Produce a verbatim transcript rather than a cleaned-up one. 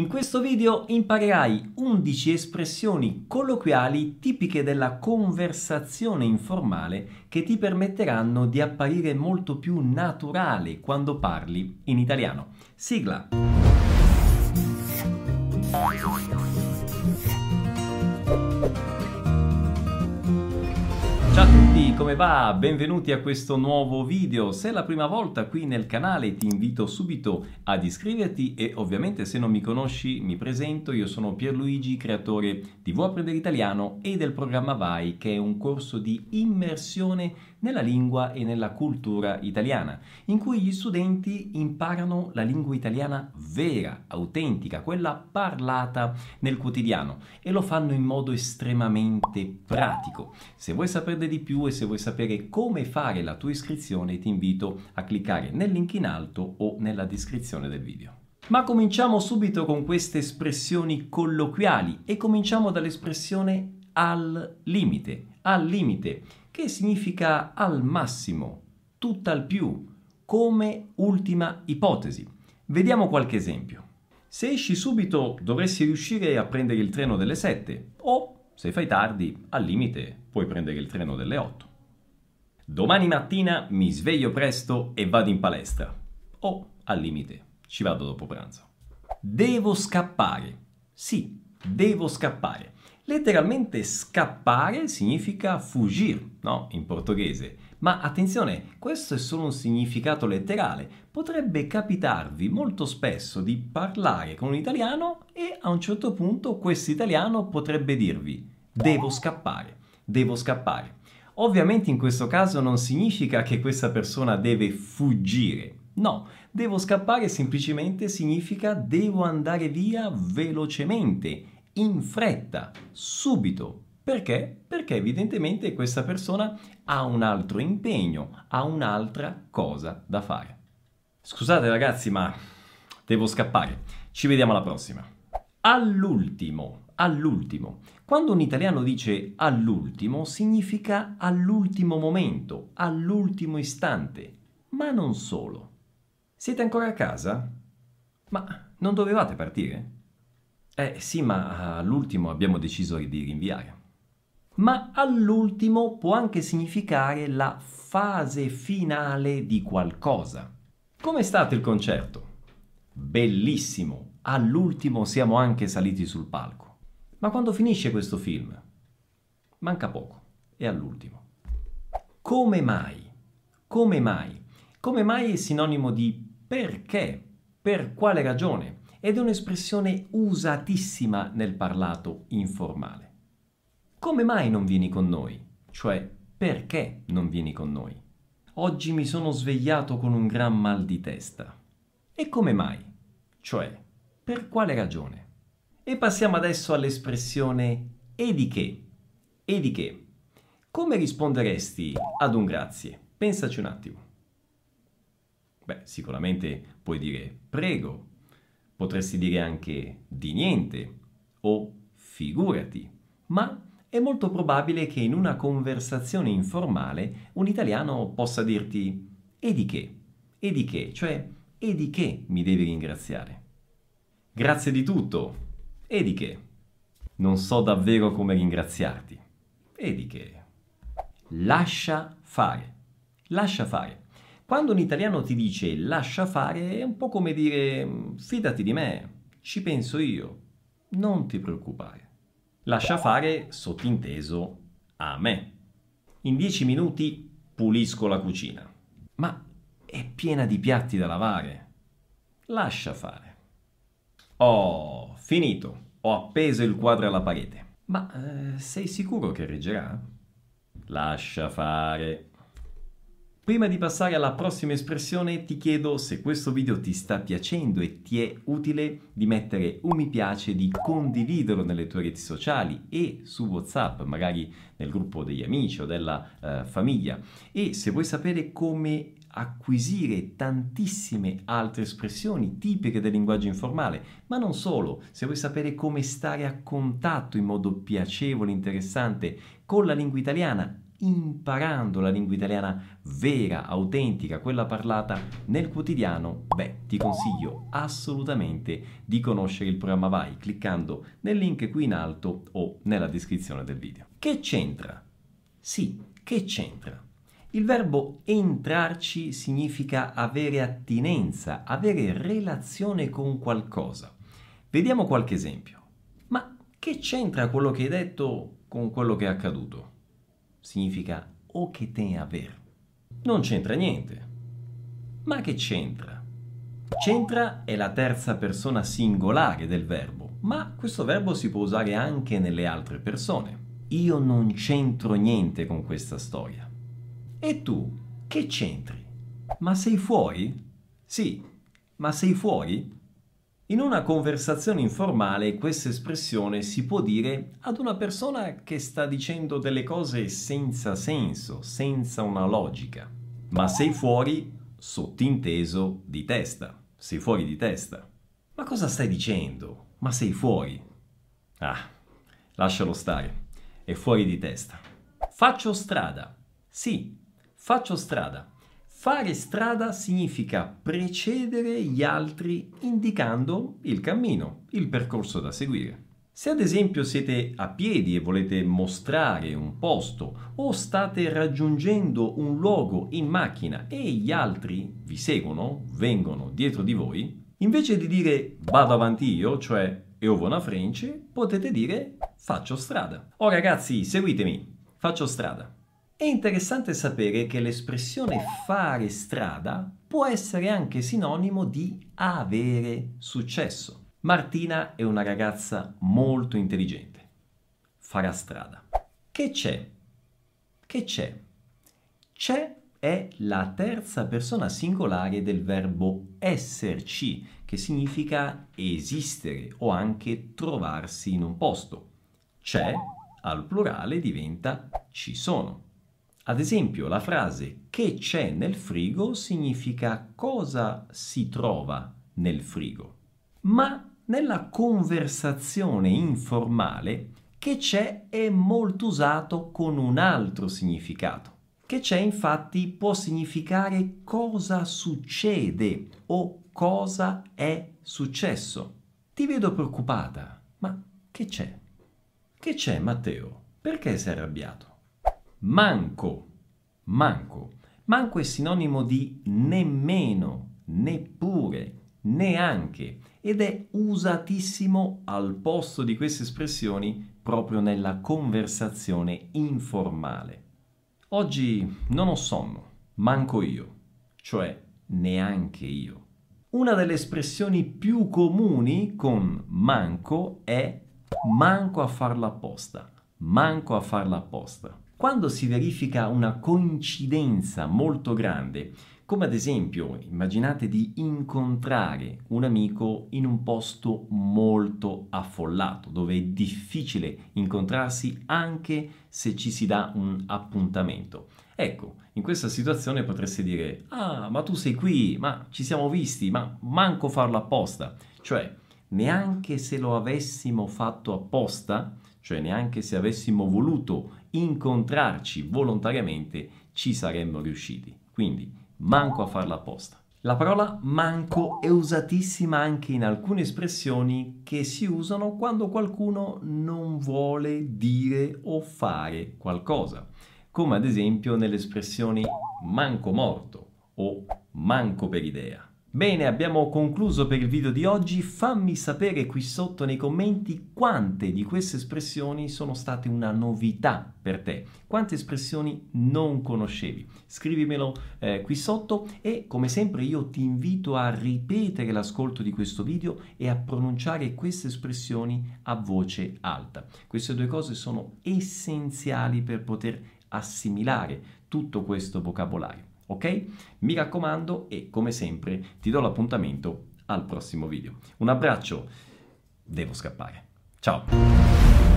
In questo video imparerai undici espressioni colloquiali tipiche della conversazione informale che ti permetteranno di apparire molto più naturale quando parli in italiano. Sigla! Ciao a tutti, come va? Benvenuti a questo nuovo video. Se è la prima volta qui nel canale ti invito subito ad iscriverti e ovviamente se non mi conosci mi presento, io sono Pierluigi, creatore di Vuoi Apprendere Italiano e del programma V A I, che è un corso di immersione nella lingua e nella cultura italiana, in cui gli studenti imparano la lingua italiana vera, autentica, quella parlata nel quotidiano, e lo fanno in modo estremamente pratico. Se vuoi sapere di più e se vuoi sapere come fare la tua iscrizione, ti invito a cliccare nel link in alto o nella descrizione del video. Ma cominciamo subito con queste espressioni colloquiali e cominciamo dall'espressione al limite, al limite, che significa al massimo, tutt'al più, come ultima ipotesi. Vediamo qualche esempio. Se esci subito dovresti riuscire a prendere il treno delle sette o, se fai tardi, al limite puoi prendere il treno delle otto. Domani mattina mi sveglio presto e vado in palestra. O, al limite, ci vado dopo pranzo. Devo scappare. Sì, devo scappare. Letteralmente scappare significa fuggire, no? In portoghese. Ma attenzione, questo è solo un significato letterale. Potrebbe capitarvi molto spesso di parlare con un italiano e a un certo punto questo italiano potrebbe dirvi devo scappare, devo scappare. Ovviamente in questo caso non significa che questa persona deve fuggire. No, devo scappare semplicemente significa devo andare via velocemente, in fretta, subito. Perché? Perché evidentemente questa persona ha un altro impegno, ha un'altra cosa da fare. Scusate ragazzi, ma devo scappare. Ci vediamo alla prossima. All'ultimo, all'ultimo. Quando un italiano dice all'ultimo, significa all'ultimo momento, all'ultimo istante. Ma non solo. Siete ancora a casa? Ma non dovevate partire? Eh sì, ma all'ultimo abbiamo deciso di rinviare. Ma all'ultimo può anche significare la fase finale di qualcosa. Com'è stato il concerto? Bellissimo! All'ultimo siamo anche saliti sul palco. Ma quando finisce questo film? Manca poco, è all'ultimo. Come mai? Come mai? Come mai è sinonimo di perché? Per quale ragione? Ed è un'espressione usatissima nel parlato informale. Come mai non vieni con noi? Cioè, perché non vieni con noi? Oggi mi sono svegliato con un gran mal di testa. E come mai? Cioè, per quale ragione? E passiamo adesso all'espressione e di che? E di che? Come risponderesti ad un grazie? Pensaci un attimo. Beh, sicuramente puoi dire prego, potresti dire anche di niente o figurati, ma è molto probabile che in una conversazione informale un italiano possa dirti e di che? E di che? Cioè, e di che mi devi ringraziare? Grazie di tutto. E di che? Non so davvero come ringraziarti. E di che? Lascia fare. Lascia fare. Quando un italiano ti dice lascia fare è un po' come dire fidati di me, ci penso io, non ti preoccupare. Lascia fare, sottinteso, a me. In dieci minuti pulisco la cucina. Ma è piena di piatti da lavare. Lascia fare. Oh, finito. Ho appeso il quadro alla parete. Ma eh, sei sicuro che reggerà? Lascia fare. Prima di passare alla prossima espressione ti chiedo, se questo video ti sta piacendo e ti è utile, di mettere un mi piace, di condividerlo nelle tue reti sociali e su WhatsApp, magari nel gruppo degli amici o della eh, famiglia. E se vuoi sapere come acquisire tantissime altre espressioni tipiche del linguaggio informale, ma non solo, se vuoi sapere come stare a contatto in modo piacevole e interessante con la lingua italiana imparando la lingua italiana vera, autentica, quella parlata nel quotidiano, beh, ti consiglio assolutamente di conoscere il programma V A I cliccando nel link qui in alto o nella descrizione del video. Che c'entra? Sì, che c'entra? Il verbo entrarci significa avere attinenza, avere relazione con qualcosa. Vediamo qualche esempio. Ma che c'entra quello che hai detto con quello che è accaduto? Significa o che te aver. Non c'entra niente. Ma che c'entra? C'entra è la terza persona singolare del verbo, ma questo verbo si può usare anche nelle altre persone. Io non c'entro niente con questa storia. E tu, che c'entri? Ma sei fuori? Sì, ma sei fuori? In una conversazione informale questa espressione si può dire ad una persona che sta dicendo delle cose senza senso, senza una logica. Ma sei fuori, sottinteso, di testa. Sei fuori di testa. Ma cosa stai dicendo? Ma sei fuori? Ah, lascialo stare. È fuori di testa. Faccio strada. Sì, faccio strada. Fare strada significa precedere gli altri indicando il cammino, il percorso da seguire. Se ad esempio siete a piedi e volete mostrare un posto o state raggiungendo un luogo in macchina e gli altri vi seguono, vengono dietro di voi, invece di dire vado avanti io, cioè io vado a frente, potete dire faccio strada. Oh ragazzi, seguitemi, faccio strada. È interessante sapere che l'espressione fare strada può essere anche sinonimo di avere successo. Martina è una ragazza molto intelligente. Farà strada. Che c'è? Che c'è? C'è è la terza persona singolare del verbo esserci, che significa esistere o anche trovarsi in un posto. C'è, al plurale, diventa ci sono. Ad esempio, la frase che c'è nel frigo significa cosa si trova nel frigo. Ma nella conversazione informale che c'è è molto usato con un altro significato. Che c'è infatti può significare cosa succede o cosa è successo. Ti vedo preoccupata, ma che c'è? Che c'è, Matteo? Perché sei arrabbiato? Manco, manco. Manco è sinonimo di nemmeno, neppure, neanche ed è usatissimo al posto di queste espressioni proprio nella conversazione informale. Oggi non ho sonno, manco io, cioè neanche io. Una delle espressioni più comuni con manco è manco a farla apposta, manco a farla apposta. Quando si verifica una coincidenza molto grande, come ad esempio immaginate di incontrare un amico in un posto molto affollato, dove è difficile incontrarsi anche se ci si dà un appuntamento. Ecco, in questa situazione potreste dire «Ah, ma tu sei qui, ma ci siamo visti, ma manco farlo apposta». Cioè, neanche se lo avessimo fatto apposta, cioè neanche se avessimo voluto incontrarci volontariamente, ci saremmo riusciti. Quindi manco a farla apposta. La parola manco è usatissima anche in alcune espressioni che si usano quando qualcuno non vuole dire o fare qualcosa, come ad esempio nelle espressioni manco morto o manco per idea. Bene, abbiamo concluso per il video di oggi. Fammi sapere qui sotto nei commenti quante di queste espressioni sono state una novità per te, quante espressioni non conoscevi. Scrivimelo eh, qui sotto e come sempre io ti invito a ripetere l'ascolto di questo video e a pronunciare queste espressioni a voce alta. Queste due cose sono essenziali per poter assimilare tutto questo vocabolario. Ok? Mi raccomando e come sempre ti do l'appuntamento al prossimo video. Un abbraccio, devo scappare. Ciao!